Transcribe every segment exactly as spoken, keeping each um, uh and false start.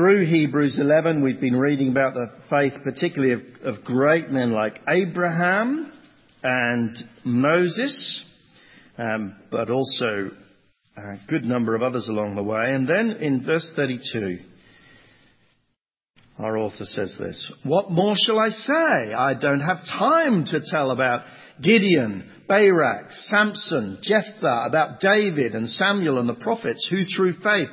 through Hebrews eleven, we've been reading about the faith, particularly of, of great men like Abraham and Moses, um, but also a good number of others along the way. And then in verse thirty-two, our author says this: "What more shall I say? I don't have time to tell about Gideon, Barak, Samson, Jephthah, about David and Samuel and the prophets, who through faith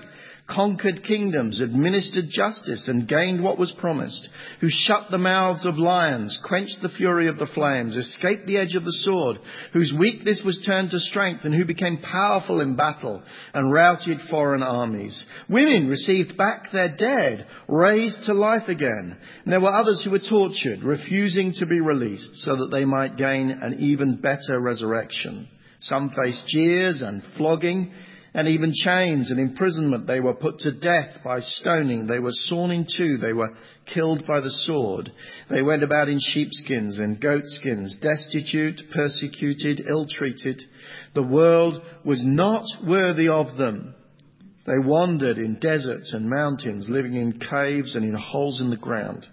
conquered kingdoms, administered justice and gained what was promised, who shut the mouths of lions, quenched the fury of the flames, escaped the edge of the sword, whose weakness was turned to strength and who became powerful in battle and routed foreign armies. Women received back their dead, raised to life again. And there were others who were tortured, refusing to be released so that they might gain an even better resurrection. Some faced jeers and flogging, and even chains and imprisonment. They were put to death by stoning. They were sawn in two. They were killed by the sword. They went about in sheepskins and goatskins, destitute, persecuted, ill-treated. The world was not worthy of them. They wandered in deserts and mountains, living in caves and in holes in the ground.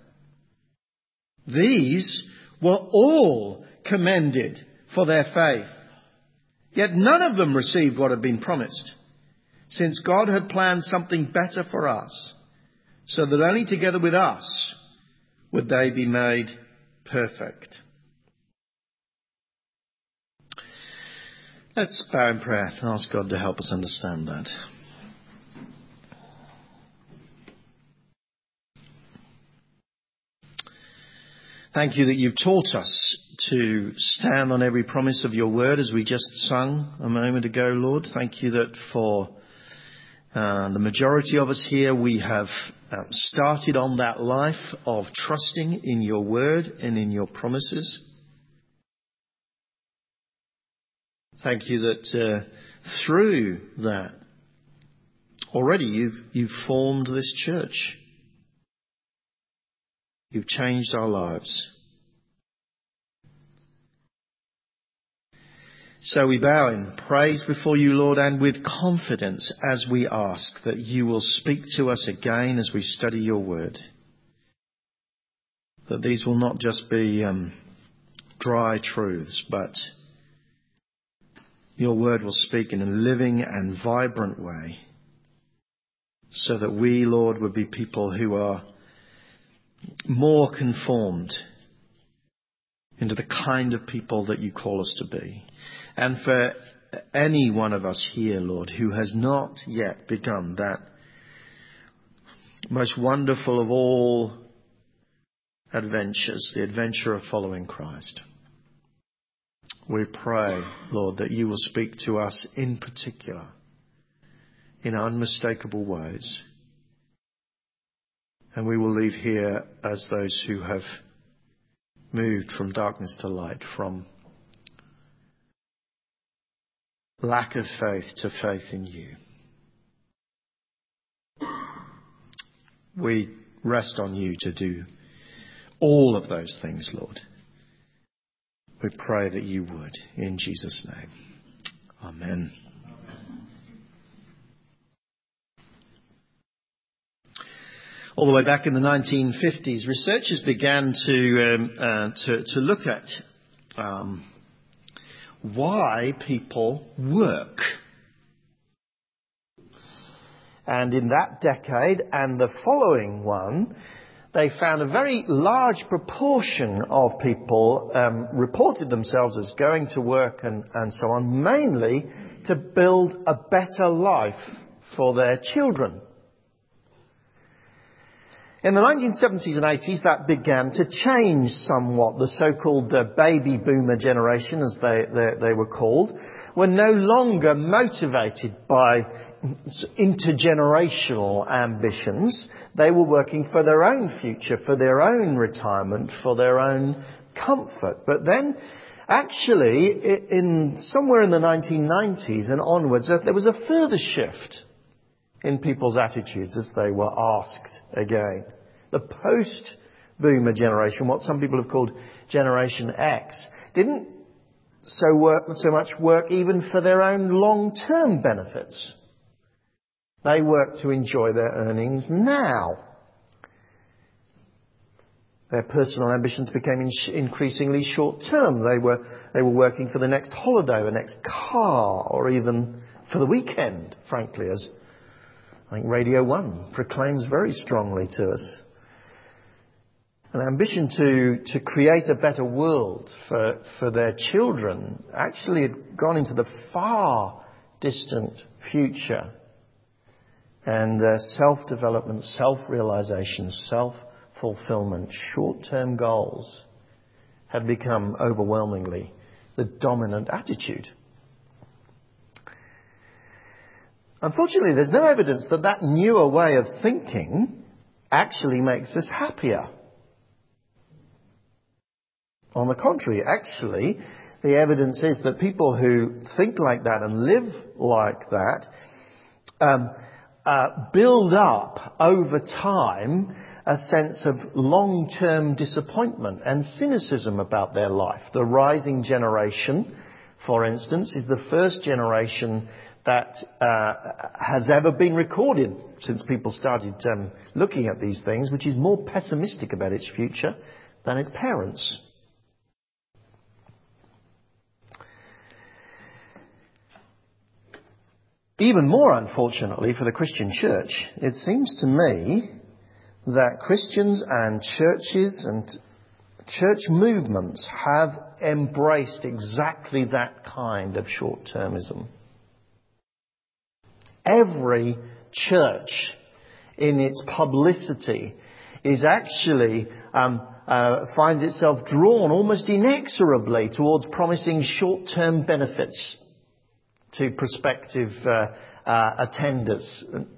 These were all commended for their faith. Yet none of them received what had been promised, since God had planned something better for us, so that only together with us would they be made perfect." Let's bow in prayer and ask God to help us understand that. Thank you that you've taught us to stand on every promise of your word, as we just sung a moment ago, Lord. Thank you that for uh, the majority of us here, we have um, started on that life of trusting in your word and in your promises. Thank you that uh, through that, already you've, you've formed this church. You've changed our lives. So we bow in praise before you, Lord, and with confidence as we ask that you will speak to us again as we study your word. That these will not just be um, dry truths, but your word will speak in a living and vibrant way. So that we, Lord, would be people who are more conformed into the kind of people that you call us to be. And for any one of us here, Lord, who has not yet become that most wonderful of all adventures, the adventure of following Christ, we pray, Lord, that you will speak to us in particular in unmistakable ways. And we will leave here as those who have moved from darkness to light, from lack of faith to faith in you. We rest on you to do all of those things, Lord. We pray that you would, in Jesus' name. Amen. All the way back in the nineteen fifties, researchers began to um, uh, to, to look at um, why people work. And in that decade and the following one, they found a very large proportion of people um, reported themselves as going to work and, and so on, mainly to build a better life for their children. In the nineteen seventies and eighties, that began to change somewhat. The so-called uh, baby boomer generation, as they, they, they were called, were no longer motivated by intergenerational ambitions. They were working for their own future, for their own retirement, for their own comfort. But then, actually, in somewhere in the nineteen nineties and onwards, there was a further shift in people's attitudes as they were asked again. The post-boomer generation, what some people have called Generation X, didn't so work so much work even for their own long-term benefits. They work to enjoy their earnings now. Their personal ambitions became in- increasingly short-term. They were, they were working for the next holiday, the next car, or even for the weekend, frankly, as I think Radio one proclaims very strongly to us. An ambition to, to create a better world for, for their children actually had gone into the far distant future. And their self-development, self-realization, self-fulfillment, short-term goals had become overwhelmingly the dominant attitude. Unfortunately, there's no evidence that that newer way of thinking actually makes us happier. On the contrary, actually, the evidence is that people who think like that and live like that um, uh, build up over time a sense of long-term disappointment and cynicism about their life. The rising generation, for instance, is the first generation that uh, has ever been recorded since people started um, looking at these things, which is more pessimistic about its future than its parents. Even more unfortunately for the Christian church, it seems to me that Christians and churches and church movements have embraced exactly that kind of short-termism. Every church in its publicity is actually um, uh, finds itself drawn almost inexorably towards promising short-term benefits to prospective uh, uh, attenders.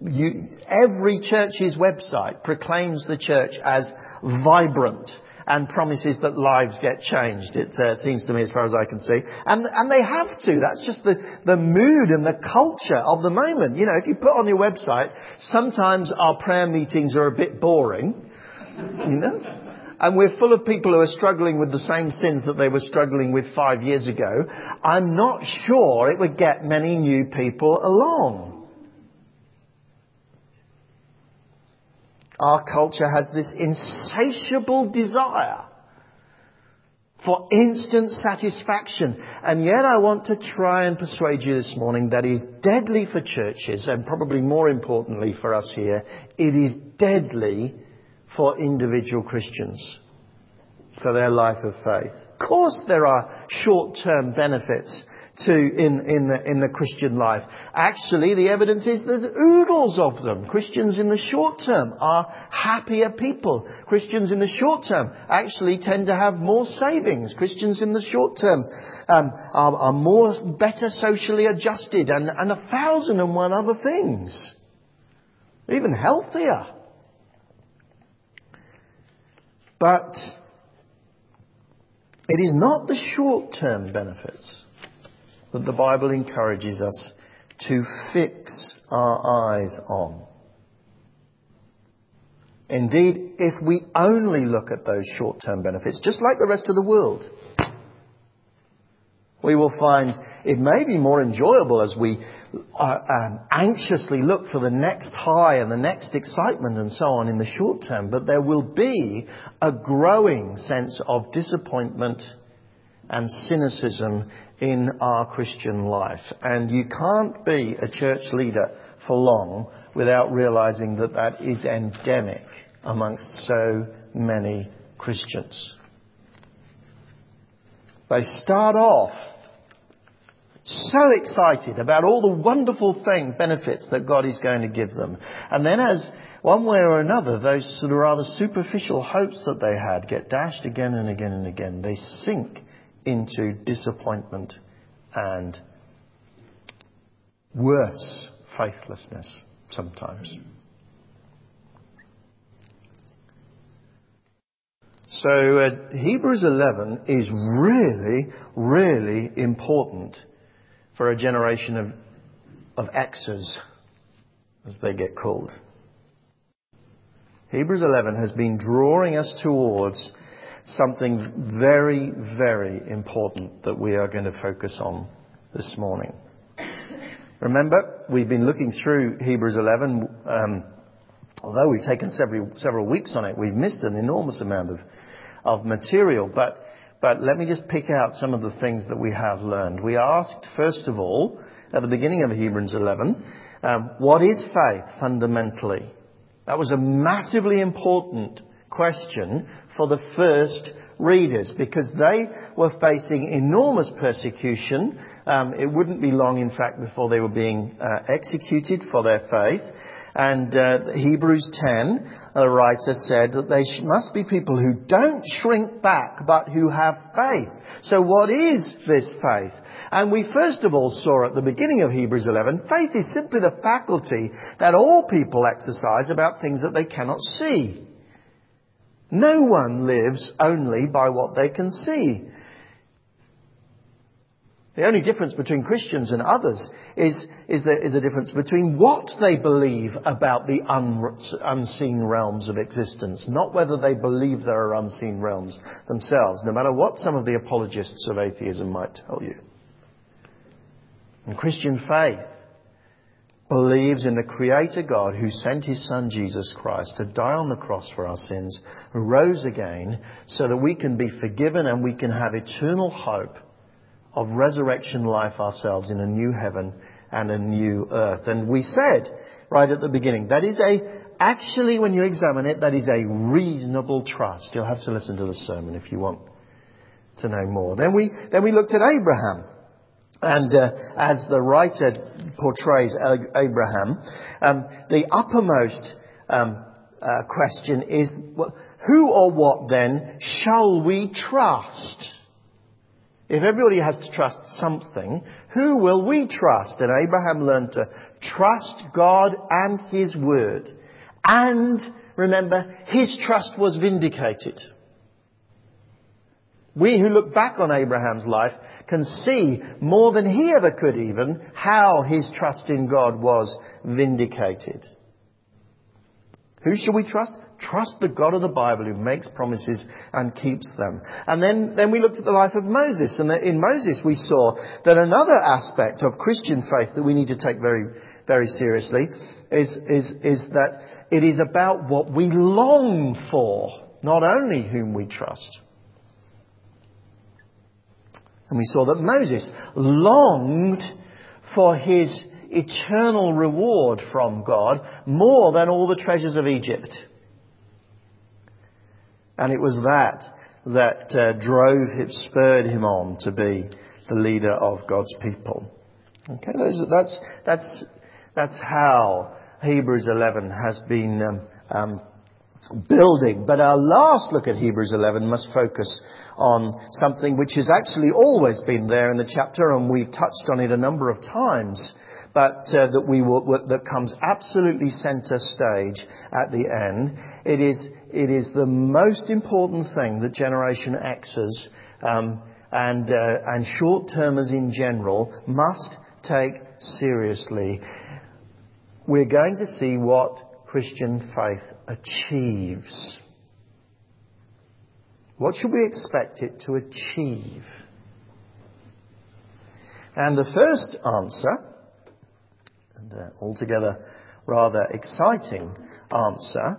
You, every church's website proclaims the church as vibrant and promises that lives get changed, it uh, seems to me, as far as I can see. And and they have to. That's just the, the mood and the culture of the moment. You know, if you put on your website, sometimes our prayer meetings are a bit boring, you know? And we're full of people who are struggling with the same sins that they were struggling with five years ago. I'm not sure it would get many new people along. Our culture has this insatiable desire for instant satisfaction. And yet I want to try and persuade you this morning that it is deadly for churches, and probably more importantly for us here, it is deadly for individual Christians, for their life of faith. Of course there are short-term benefits to in, in, the, in the Christian life. Actually, the evidence is there's oodles of them. Christians in the short term are happier people. Christians in the short term actually tend to have more savings. Christians in the short term um, are, are more better socially adjusted and, and a thousand and one other things. Even healthier. But it is not the short-term benefits that the Bible encourages us to fix our eyes on. Indeed, if we only look at those short-term benefits, just like the rest of the world, we will find it may be more enjoyable as we uh, um, anxiously look for the next high and the next excitement and so on in the short term, but there will be a growing sense of disappointment and cynicism in our Christian life. And you can't be a church leader for long without realizing that that is endemic amongst so many Christians. They start off so excited about all the wonderful thing, benefits that God is going to give them. And then as one way or another, those sort of rather superficial hopes that they had get dashed again and again and again, they sink into disappointment and worse, faithlessness sometimes. So uh, Hebrews eleven is really, really important for a generation of of Xers, as they get called. Hebrews eleven has been drawing us towards something very, very important that we are going to focus on this morning. Remember, we've been looking through Hebrews eleven. Um, although we've taken several several weeks on it, we've missed an enormous amount of of material. But but let me just pick out some of the things that we have learned. We asked, first of all, at the beginning of Hebrews eleven, um, what is faith fundamentally? That was a massively important question for the first readers, because they were facing enormous persecution. Um, it wouldn't be long, in fact, before they were being uh, executed for their faith. And uh, Hebrews ten, the writer said that they sh- must be people who don't shrink back, but who have faith. So what is this faith? And we first of all saw at the beginning of Hebrews eleven, faith is simply the faculty that all people exercise about things that they cannot see. No one lives only by what they can see. The only difference between Christians and others is, is there is a difference between what they believe about the un, unseen realms of existence, not whether they believe there are unseen realms themselves, no matter what some of the apologists of atheism might tell you. And Christian faith believes in the Creator God who sent His Son Jesus Christ to die on the cross for our sins, who rose again so that we can be forgiven and we can have eternal hope of resurrection life ourselves in a new heaven and a new earth. And we said right at the beginning, that is a, actually when you examine it, that is a reasonable trust. You'll have to listen to the sermon if you want to know more. Then we, then we looked at Abraham. And uh, as the writer portrays Abraham, um, the uppermost um, uh, question is, who or what then shall we trust? If everybody has to trust something, who will we trust? And Abraham learned to trust God and His word. And, remember, his trust was vindicated. We who look back on Abraham's life can see, more than he ever could even, how his trust in God was vindicated. Who should we trust? Trust the God of the Bible who makes promises and keeps them. And then, then we looked at the life of Moses. And in Moses we saw that another aspect of Christian faith that we need to take very, very seriously is, is, is that it is about what we long for, not only whom we trust. And we saw that Moses longed for his eternal reward from God more than all the treasures of Egypt. And it was that that uh, drove him, spurred him on to be the leader of God's people. Okay, that's that's that's how Hebrews eleven has been um, um, building. But our last look at Hebrews eleven must focus on something which has actually always been there in the chapter, and we've touched on it a number of times, but uh, that we will, that comes absolutely centre stage at the end. It is it is the most important thing that Generation Xers um, and uh, and short-termers in general must take seriously. We're going to see what Christian faith achieves. What should we expect it to achieve? And the first answer, and uh, altogether rather exciting answer,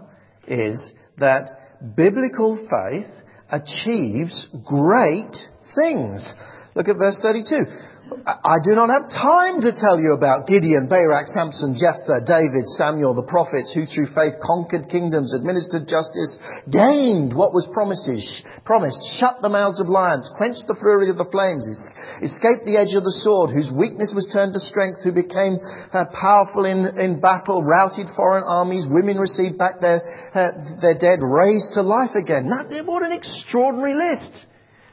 is that biblical faith achieves great things. Look at verse thirty-two. I do not have time to tell you about Gideon, Barak, Samson, Jephthah, David, Samuel, the prophets, who through faith conquered kingdoms, administered justice, gained what was promises, promised, shut the mouths of lions, quenched the fury of the flames, escaped the edge of the sword, whose weakness was turned to strength, who became uh, powerful in, in battle, routed foreign armies, women received back their, uh, their dead, raised to life again. Now, what an extraordinary list!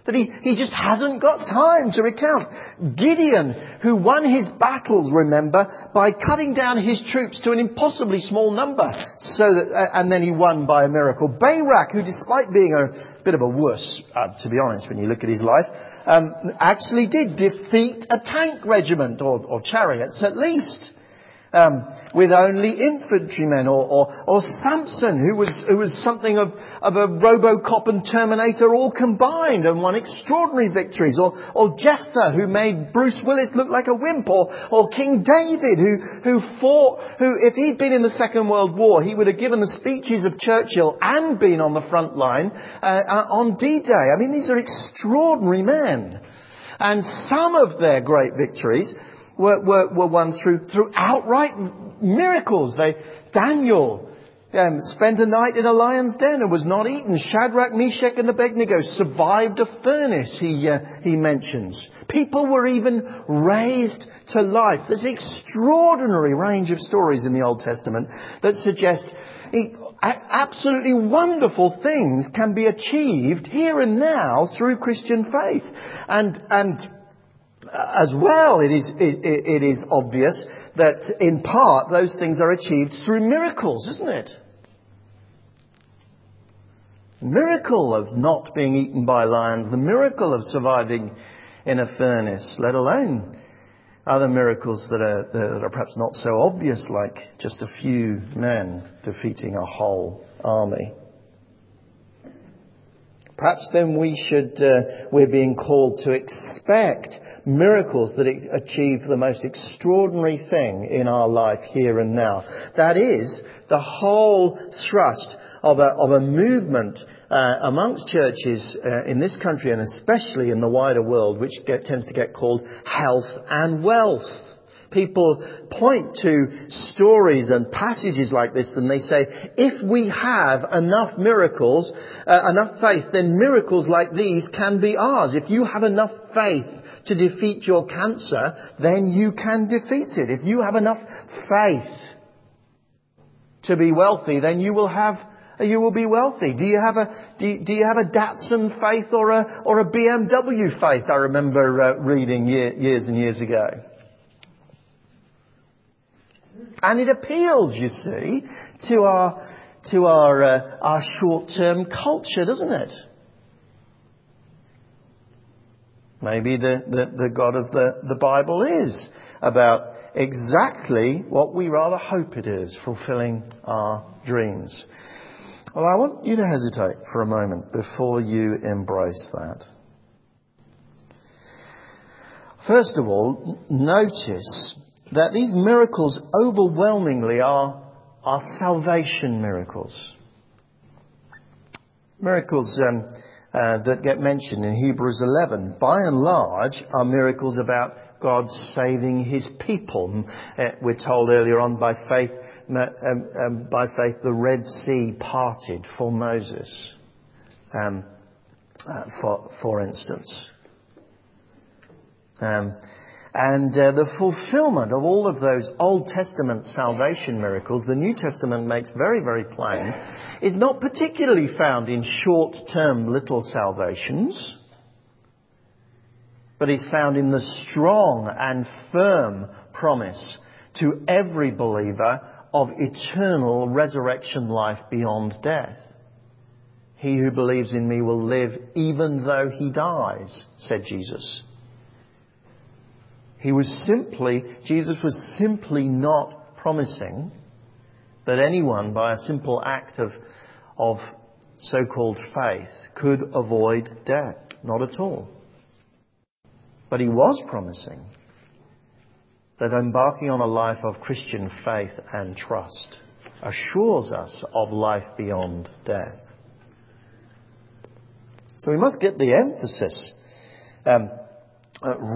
That he, he just hasn't got time to recount. Gideon, who won his battles, remember, by cutting down his troops to an impossibly small number, so that, uh, and then he won by a miracle. Barak, who despite being a bit of a wuss, uh, to be honest, when you look at his life, um, actually did defeat a tank regiment, or, or chariots at least. um, with only infantrymen, or, or, or Samson, who was, who was something of, of a Robocop and Terminator all combined and won extraordinary victories, or, or Jephthah, who made Bruce Willis look like a wimp, or, or King David, who, who fought, who, if he'd been in the Second World War, he would have given the speeches of Churchill and been on the front line uh, on D-Day. I mean, these are extraordinary men. And some of their great victories were, were, were won through, through outright miracles. They, Daniel um, spent a night in a lion's den and was not eaten. Shadrach, Meshach and Abednego survived a furnace, he, uh, he mentions. People were even raised to life. There's an extraordinary range of stories in the Old Testament that suggest absolutely wonderful things can be achieved here and now through Christian faith. And, and as well, it is, it, it is obvious that in part those things are achieved through miracles, isn't it? The miracle of not being eaten by lions, the miracle of surviving in a furnace, let alone other miracles that are, that are perhaps not so obvious, like just a few men defeating a whole army. Perhaps then we should, uh, we're being called to expect miracles that achieve the most extraordinary thing in our life here and now. That is the whole thrust of a, of a movement Uh, amongst churches uh, in this country and especially in the wider world, which get, tends to get called health and wealth. People point to stories and passages like this and they say, if we have enough miracles, uh, enough faith, then miracles like these can be ours. If you have enough faith to defeat your cancer, then you can defeat it. If you have enough faith to be wealthy, then you will have You will be wealthy. Do you have a do you, do you have a Datsun faith or a or a B M W faith? I remember uh, reading year, years and years ago, and it appeals, you see, to our to our uh, our short-term culture, doesn't it? Maybe the, the, the God of the, the Bible is about exactly what we rather hope it is, fulfilling our dreams. Well, I want you to hesitate for a moment before you embrace that. First of all, notice that these miracles overwhelmingly are, are salvation miracles. Miracles um, uh, that get mentioned in Hebrews eleven, by and large, are miracles about God saving his people. Uh, we're told earlier on by faith, Um, um, by faith the Red Sea parted for Moses, um, uh, for, for instance. Um, and uh, the fulfilment of all of those Old Testament salvation miracles, the New Testament makes very, very plain, is not particularly found in short-term little salvations, but is found in the strong and firm promise to every believer of eternal resurrection life beyond death. He who believes in me will live even though he dies, said Jesus. He was simply, Jesus was simply not promising that anyone by a simple act of, of so-called faith could avoid death. Not at all. But he was promising that embarking on a life of Christian faith and trust assures us of life beyond death. So we must get the emphasis um,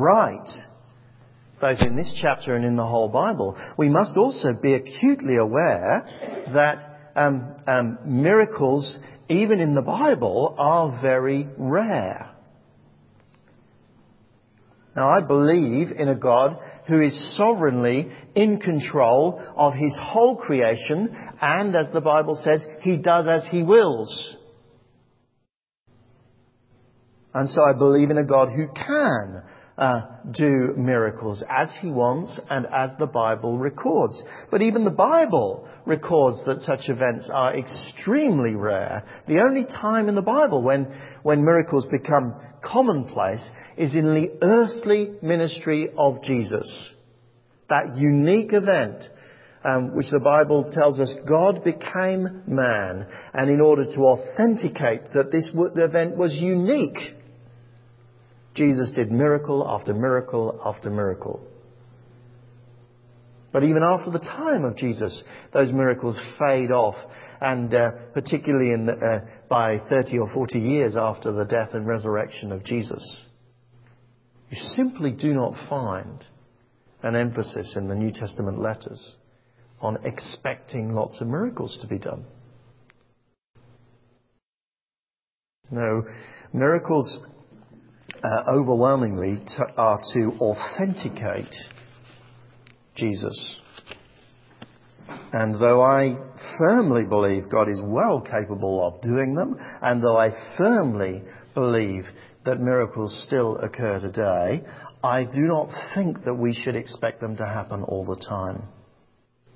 right, both in this chapter and in the whole Bible. We must also be acutely aware that um, um, miracles, even in the Bible, are very rare. Now, I believe in a God who is sovereignly in control of his whole creation, and as the Bible says, he does as he wills. And so I believe in a God who can uh, do miracles as he wants and as the Bible records. But even the Bible records that such events are extremely rare. The only time in the Bible when, when miracles become commonplace is in the earthly ministry of Jesus. That unique event um, which the Bible tells us God became man, and in order to authenticate that this event was unique, Jesus did miracle after miracle after miracle. But even after the time of Jesus, those miracles fade off, and uh, particularly in, uh, by thirty or forty years after the death and resurrection of Jesus. You simply do not find an emphasis in the New Testament letters on expecting lots of miracles to be done. No, miracles uh, overwhelmingly t- are to authenticate Jesus. And though I firmly believe God is well capable of doing them, and though I firmly believe that miracles still occur today, I do not think that we should expect them to happen all the time.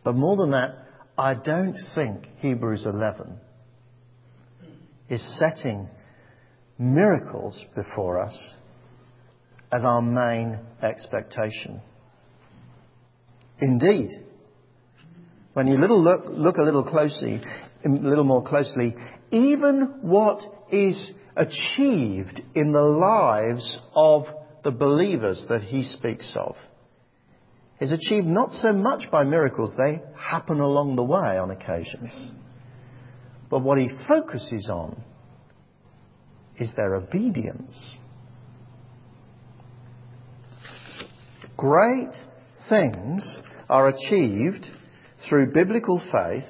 But more than that, I don't think Hebrews eleven is setting miracles before us as our main expectation. Indeed, when you little look, look a little closely, a little more closely, even what is achieved in the lives of the believers that he speaks of is achieved not so much by miracles. They happen along the way on occasions. But what he focuses on is their obedience. Great things are achieved through biblical faith,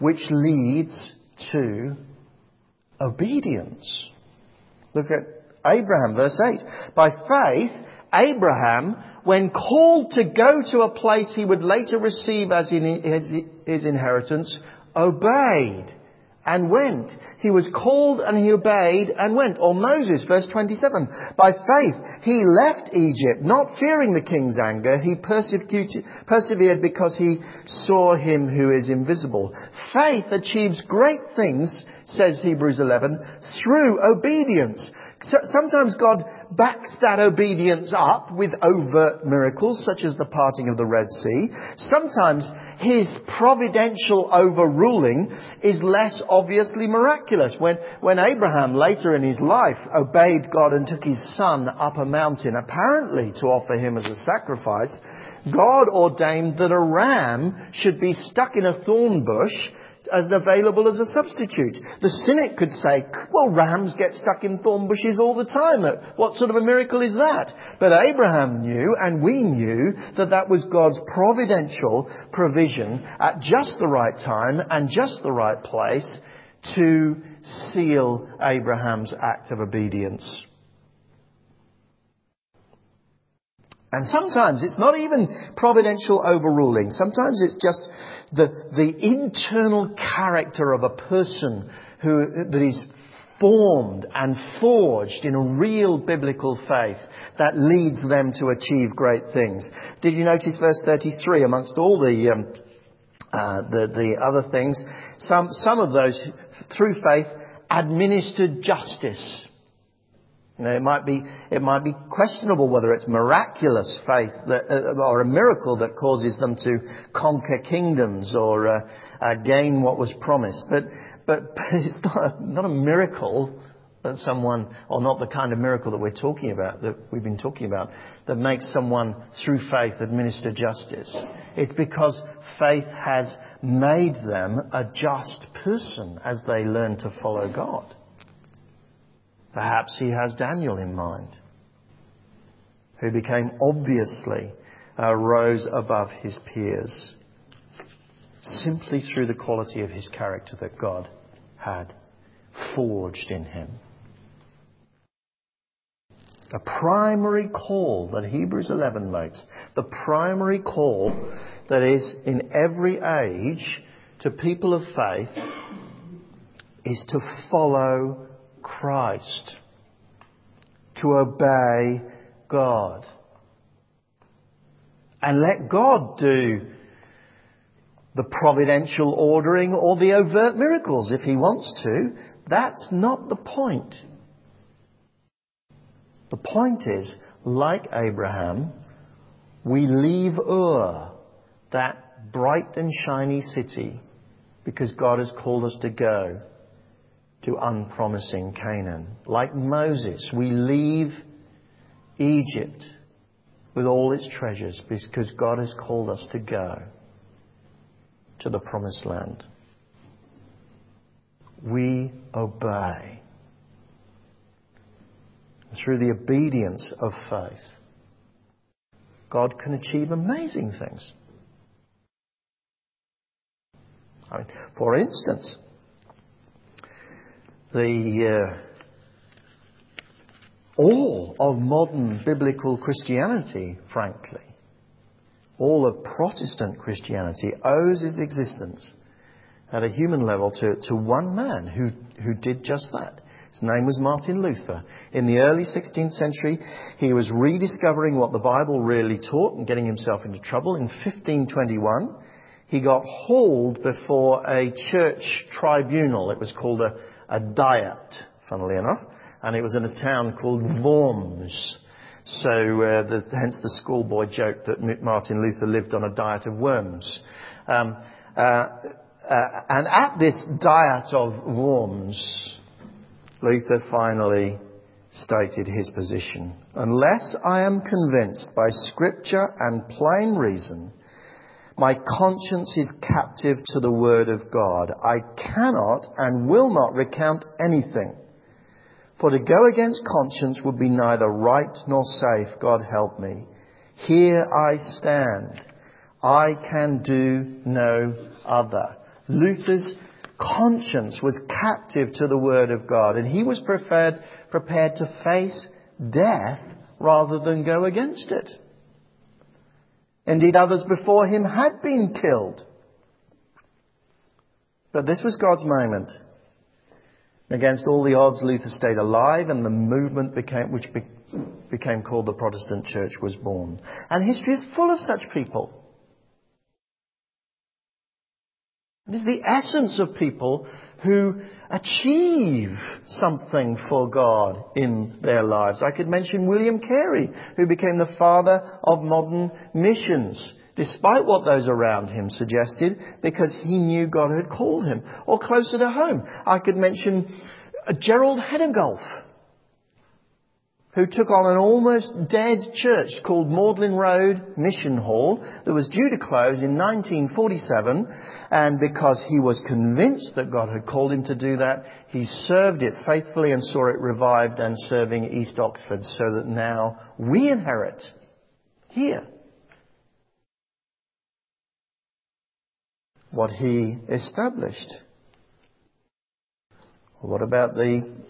which leads to obedience. Look at Abraham, verse eight. By faith, Abraham, when called to go to a place he would later receive as in his, his inheritance, obeyed and went. He was called and he obeyed and went. Or Moses, verse twenty-seven. By faith, he left Egypt, not fearing the king's anger. He persecuted, persevered because he saw him who is invisible. Faith achieves great things, says Hebrews eleven, through obedience. So, sometimes God backs that obedience up with overt miracles, such as the parting of the Red Sea. Sometimes his providential overruling is less obviously miraculous. When, when Abraham later in his life obeyed God and took his son up a mountain, apparently to offer him as a sacrifice, God ordained that a ram should be stuck in a thorn bush and available as a substitute. The cynic could say, well, rams get stuck in thorn bushes all the time. What sort of a miracle is that? But Abraham knew, and we knew, that that was God's providential provision at just the right time and just the right place to seal Abraham's act of obedience. And sometimes it's not even providential overruling. Sometimes it's just the the internal character of a person who that is formed and forged in a real biblical faith that leads them to achieve great things. Did you notice verse thirty-three? Amongst all the um, uh, the the other things, some some of those through faith administered justice. You know, it might be it might be questionable whether it's miraculous faith that, uh, or a miracle that causes them to conquer kingdoms or uh, uh, gain what was promised. But but, but it's not a, not a miracle that someone, or not the kind of miracle that we're talking about, that we've been talking about, that makes someone through faith administer justice. It's because faith has made them a just person as they learn to follow God. Perhaps he has Daniel in mind, who became obviously, uh, rose above his peers, simply through the quality of his character that God had forged in him. The primary call that Hebrews eleven makes, the primary call that is in every age to people of faith, is to follow Christ, to obey God, and let God do the providential ordering or the overt miracles if he wants to. That's not the point. The point is, like Abraham, we leave Ur, that bright and shiny city because God has called us to go to unpromising Canaan. Like Moses, we leave Egypt with all its treasures because God has called us to go to the promised land. We obey. Through the obedience of faith, God can achieve amazing things. I mean, for instance, the uh, all of modern biblical Christianity, frankly, all of Protestant Christianity owes its existence at a human level to, to one man who, who did just that. His name was Martin Luther. In the early sixteenth century, he was rediscovering what the Bible really taught and getting himself into trouble. In fifteen twenty-one, he got hauled before a church tribunal. It was called a, a diet, funnily enough, and it was in a town called Worms. So uh, the, hence the schoolboy joke that Martin Luther lived on a diet of worms. Um, uh, uh, and at this diet of worms, Luther finally stated his position. Unless I am convinced by scripture and plain reason, my conscience is captive to the word of God. I cannot and will not recount anything. For to go against conscience would be neither right nor safe. God help me. Here I stand. I can do no other. Luther's conscience was captive to the word of God, and he was prepared, prepared to face death rather than go against it. Indeed, others before him had been killed. But this was God's moment. Against all the odds, Luther stayed alive, and the movement became, which be, became called the Protestant Church was born. And history is full of such people. It is the essence of people who achieve something for God in their lives. I could mention William Carey, who became the father of modern missions, despite what those around him suggested, because he knew God had called him. Or closer to home, I could mention Gerald Hedegolf, who took on an almost dead church called Magdalen Road Mission Hall that was due to close in nineteen forty-seven, and because he was convinced that God had called him to do that, he served it faithfully and saw it revived and serving East Oxford, so that now we inherit here what he established. What about the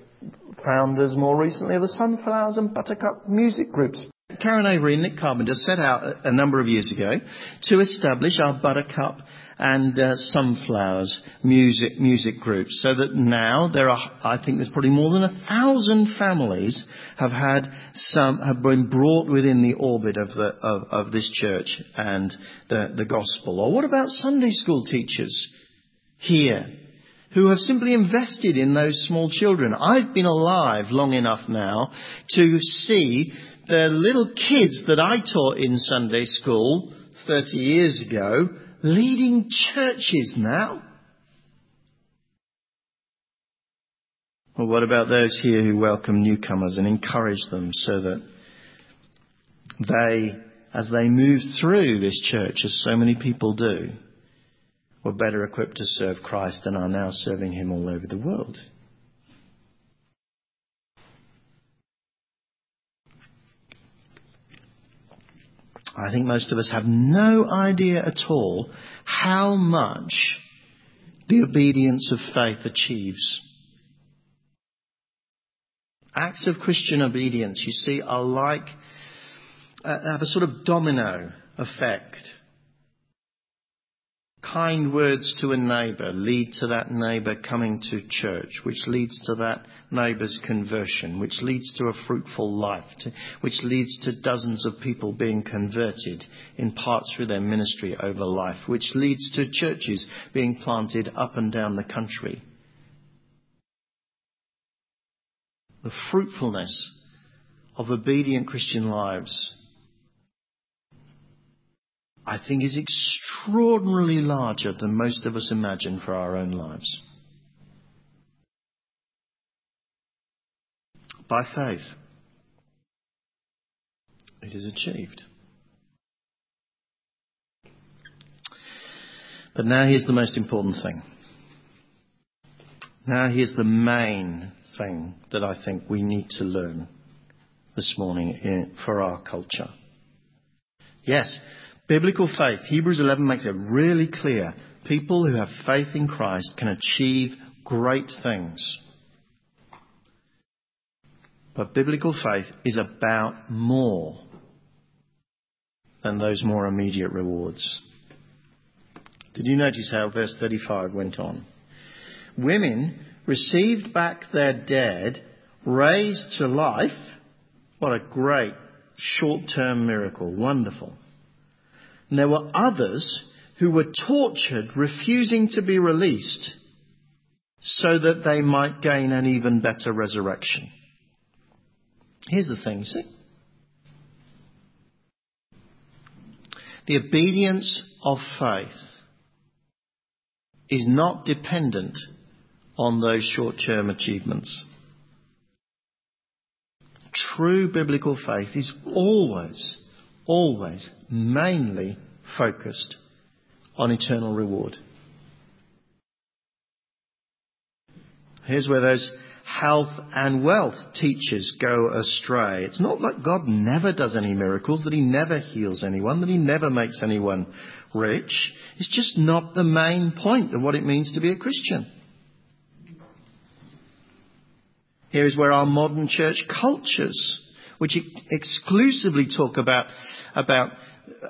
founders more recently of the Sunflowers and Buttercup music groups? Karen Avery and Nick Carpenter set out a number of years ago to establish our Buttercup and uh, Sunflowers music music groups, so that now there are, I think there's probably more than a thousand families have had some have been brought within the orbit of the of, of this church and the the gospel. Or what about Sunday school teachers here who have simply invested in those small children? I've been alive long enough now to see the little kids that I taught in Sunday school thirty years ago leading churches now. Well, what about those here who welcome newcomers and encourage them so that they, as they move through this church, as so many people do, were better equipped to serve Christ and are now serving him all over the world? I think most of us have no idea at all how much the obedience of faith achieves. Acts of Christian obedience, you see, are like, uh, have a sort of domino effect. Kind words to a neighbour lead to that neighbour coming to church, which leads to that neighbour's conversion, which leads to a fruitful life, to, which leads to dozens of people being converted in part through their ministry over life, which leads to churches being planted up and down the country. The fruitfulness of obedient Christian lives I think is extraordinarily larger than most of us imagine for our own lives. By faith, it is achieved. But now here's the most important thing. Now here's the main thing that I think we need to learn this morning in, for our culture. Yes, biblical faith. Hebrews eleven makes it really clear. People who have faith in Christ can achieve great things. But biblical faith is about more than those more immediate rewards. Did you notice how verse thirty-five went on? Women received back their dead, raised to life. What a great short-term miracle. Wonderful. And there were others who were tortured, refusing to be released so that they might gain an even better resurrection. Here's the thing, see? The obedience of faith is not dependent on those short-term achievements. True biblical faith is always, always mainly focused on eternal reward. Here's where those health and wealth teachers go astray. It's not that God never does any miracles, that he never heals anyone, that he never makes anyone rich. It's just not the main point of what it means to be a Christian. Here is where our modern church cultures, which exclusively talk about, about,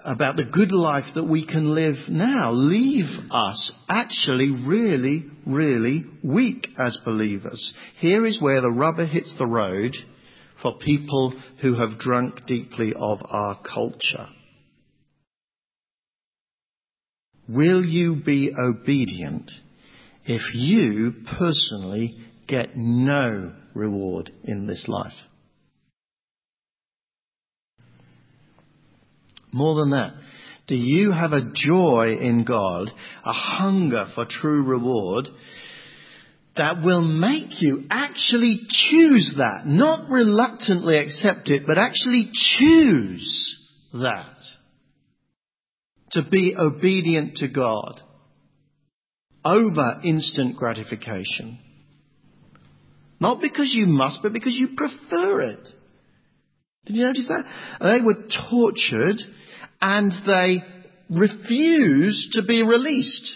about the good life that we can live now, leave us actually really, really weak as believers. Here is where the rubber hits the road for people who have drunk deeply of our culture. Will you be obedient if you personally get no reward in this life? More than that, do you have a joy in God, a hunger for true reward that will make you actually choose that? Not reluctantly accept it, but actually choose that. To be obedient to God over instant gratification. Not because you must, but because you prefer it. Did you notice that? They were tortured and they refused to be released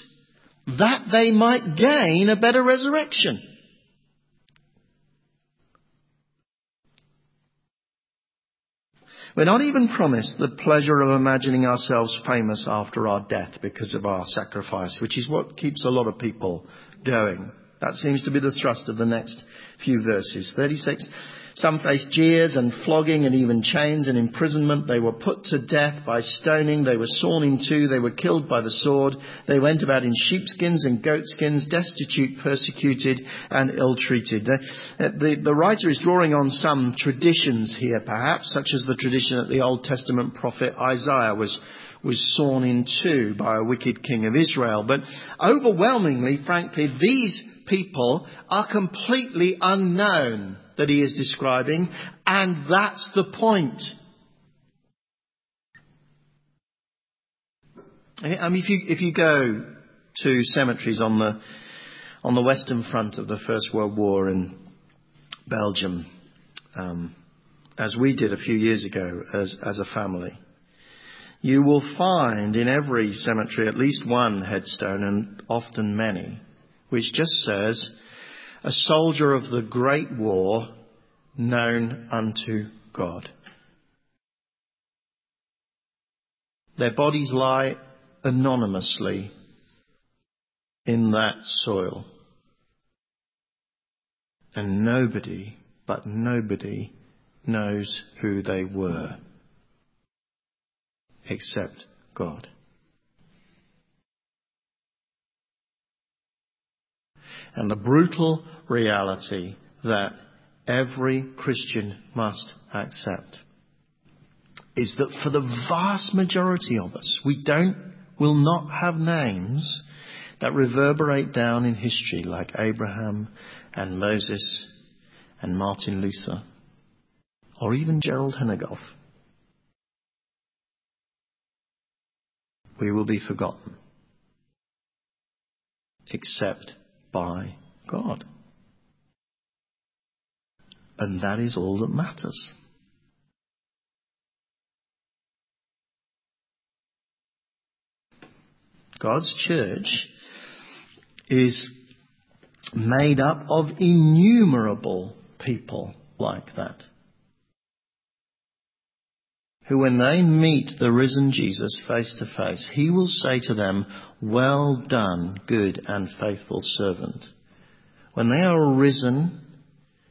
that they might gain a better resurrection. We're not even promised the pleasure of imagining ourselves famous after our death because of our sacrifice, which is what keeps a lot of people going. That seems to be the thrust of the next few verses. thirty-six. Some faced jeers and flogging and even chains and imprisonment. They were put to death by stoning. They were sawn in two. They were killed by the sword. They went about in sheepskins and goatskins, destitute, persecuted and ill-treated. The, the, the writer is drawing on some traditions here, perhaps, such as the tradition that the Old Testament prophet Isaiah was was sawn in two by a wicked king of Israel. But overwhelmingly, frankly, these people are completely unknown that he is describing, and that's the point. I mean, if you if you go to cemeteries on the on the Western Front of the First World War in Belgium, um, as we did a few years ago as as a family, you will find in every cemetery at least one headstone, and often many, which just says, "A soldier of the Great War, known unto God." Their bodies lie anonymously in that soil. And nobody, but nobody, knows who they were except God. And the brutal reality that every Christian must accept is that for the vast majority of us, we don't, will not have names that reverberate down in history like Abraham and Moses and Martin Luther or even Gerald Hedegolf. We will be forgotten, except by God. And that is all that matters. God's church is made up of innumerable people like that, who when they meet the risen Jesus face to face, he will say to them, "Well done, good and faithful servant." When they are risen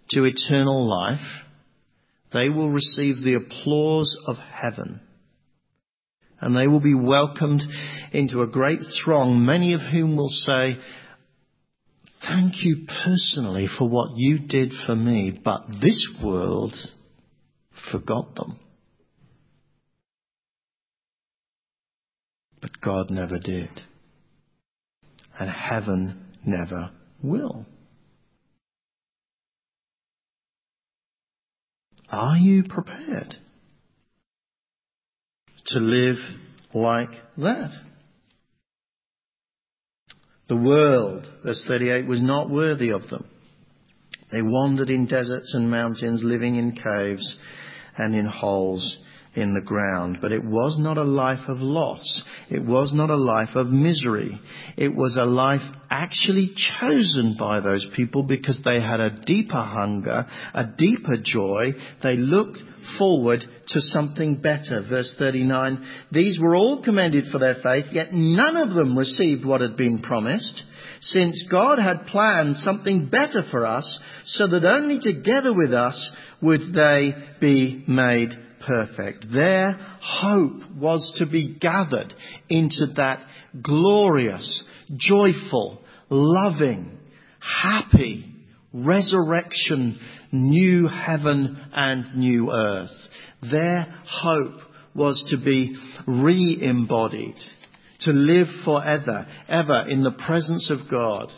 to eternal life, they will receive the applause of heaven. And they will be welcomed into a great throng, many of whom will say, "Thank you personally for what you did for me," but this world forgot them. But God never did. And heaven never will. Are you prepared to live like that? The world, verse thirty-eight, was not worthy of them. They wandered in deserts and mountains, living in caves and in holes in the ground. But it was not a life of loss. It was not a life of misery. It was a life actually chosen by those people because they had a deeper hunger, a deeper joy. They looked forward to something better. Verse thirty-nine, these were all commended for their faith, yet none of them received what had been promised, since God had planned something better for us, so that only together with us would they be made perfect. Their hope was to be gathered into that glorious, joyful, loving, happy resurrection, new heaven and new earth. Their hope was to be re-embodied, to live forever, ever in the presence of God,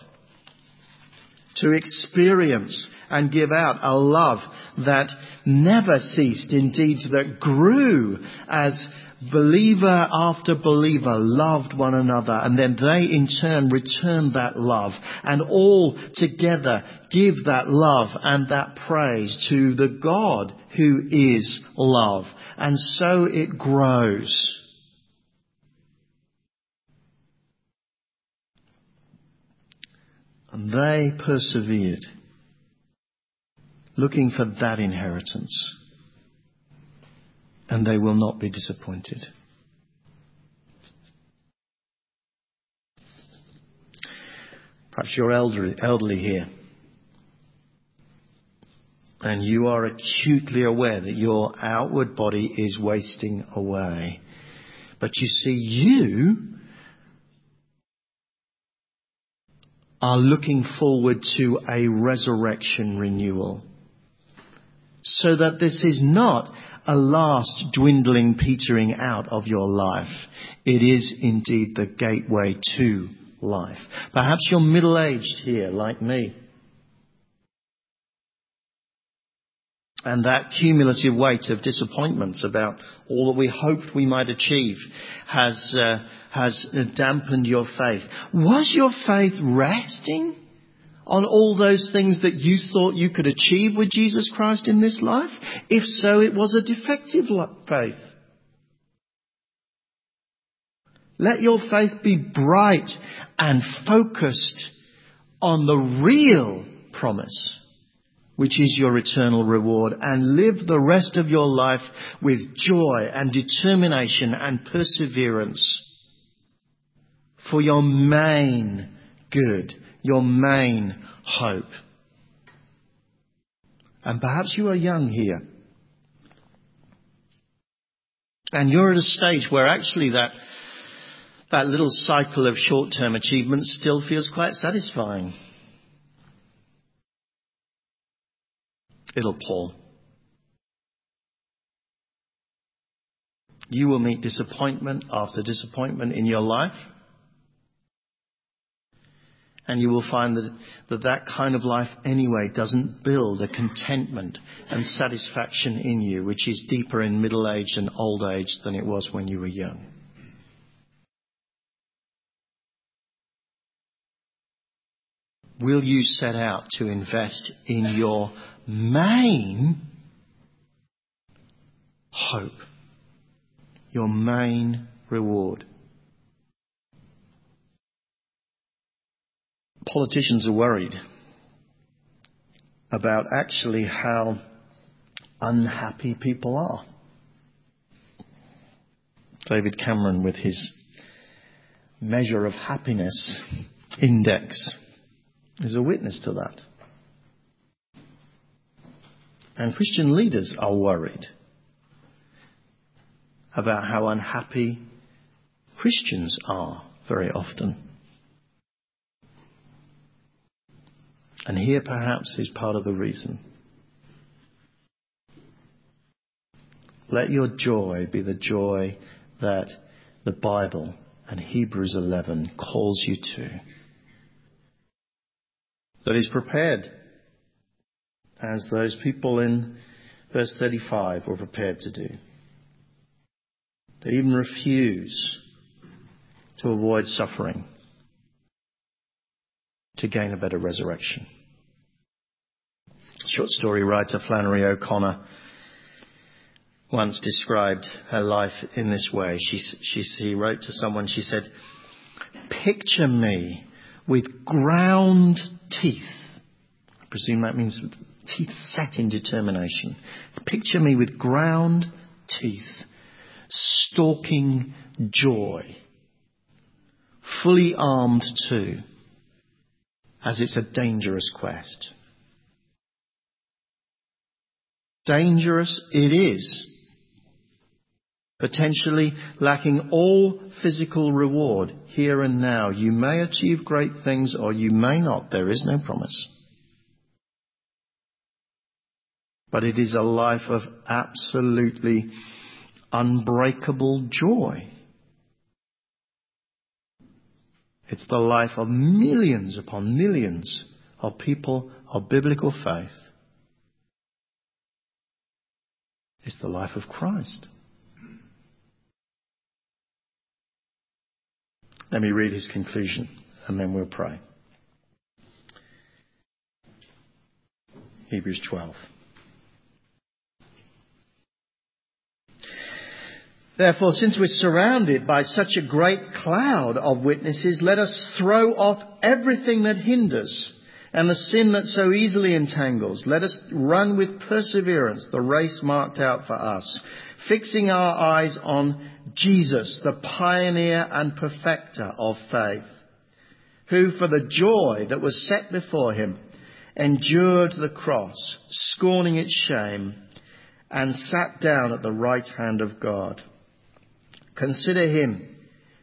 to experience and give out a love that never ceased, indeed that grew as believer after believer loved one another, and then they in turn returned that love, and all together give that love and that praise to the God who is love. And so it grows. And they persevered, looking for that inheritance. And they will not be disappointed. Perhaps you're elderly, elderly here. And you are acutely aware that your outward body is wasting away. But you see, you are looking forward to a resurrection renewal. So that this is not a last dwindling, petering out of your life. It is indeed the gateway to life. Perhaps you're middle-aged here, like me. And that cumulative weight of disappointments about all that we hoped we might achieve has uh, has dampened your faith. Was your faith resting on all those things that you thought you could achieve with Jesus Christ in this life? If so, it was a defective faith. Let your faith be bright and focused on the real promise, which is your eternal reward, and live the rest of your life with joy and determination and perseverance for your main good, your main hope. And perhaps you are young here. And you're at a stage where actually that that little cycle of short-term achievement still feels quite satisfying. It'll pall. You will meet disappointment after disappointment in your life. And you will find that, that that kind of life anyway doesn't build a contentment and satisfaction in you, which is deeper in middle age and old age than it was when you were young. Will you set out to invest in your main hope, your main reward? Politicians are worried about actually how unhappy people are. David Cameron with his measure of happiness index is a witness to that. And Christian leaders are worried about how unhappy Christians are very often. And here perhaps is part of the reason. Let your joy be the joy that the Bible and Hebrews eleven calls you to. That is prepared as those people in verse thirty-five were prepared to do. They even refuse to avoid suffering to gain a better resurrection. Short story writer Flannery O'Connor once described her life in this way. She, she, she wrote to someone, she said, "Picture me with ground teeth." I presume that means teeth set in determination. "Picture me with ground teeth, stalking joy, fully armed too, as it's a dangerous quest." Dangerous it is. Potentially lacking all physical reward here and now. You may achieve great things or you may not. There is no promise. But it is a life of absolutely unbreakable joy. It's the life of millions upon millions of people of biblical faith. It's the life of Christ. Let me read his conclusion and then we'll pray. Hebrews twelve. "Therefore, since we're surrounded by such a great cloud of witnesses, let us throw off everything that hinders and the sin that so easily entangles. Let us run with perseverance the race marked out for us, fixing our eyes on Jesus, the pioneer and perfecter of faith, who for the joy that was set before him endured the cross, scorning its shame, and sat down at the right hand of God. Consider him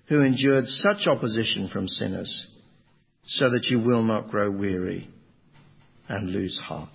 who endured such opposition from sinners, so that you will not grow weary and lose heart."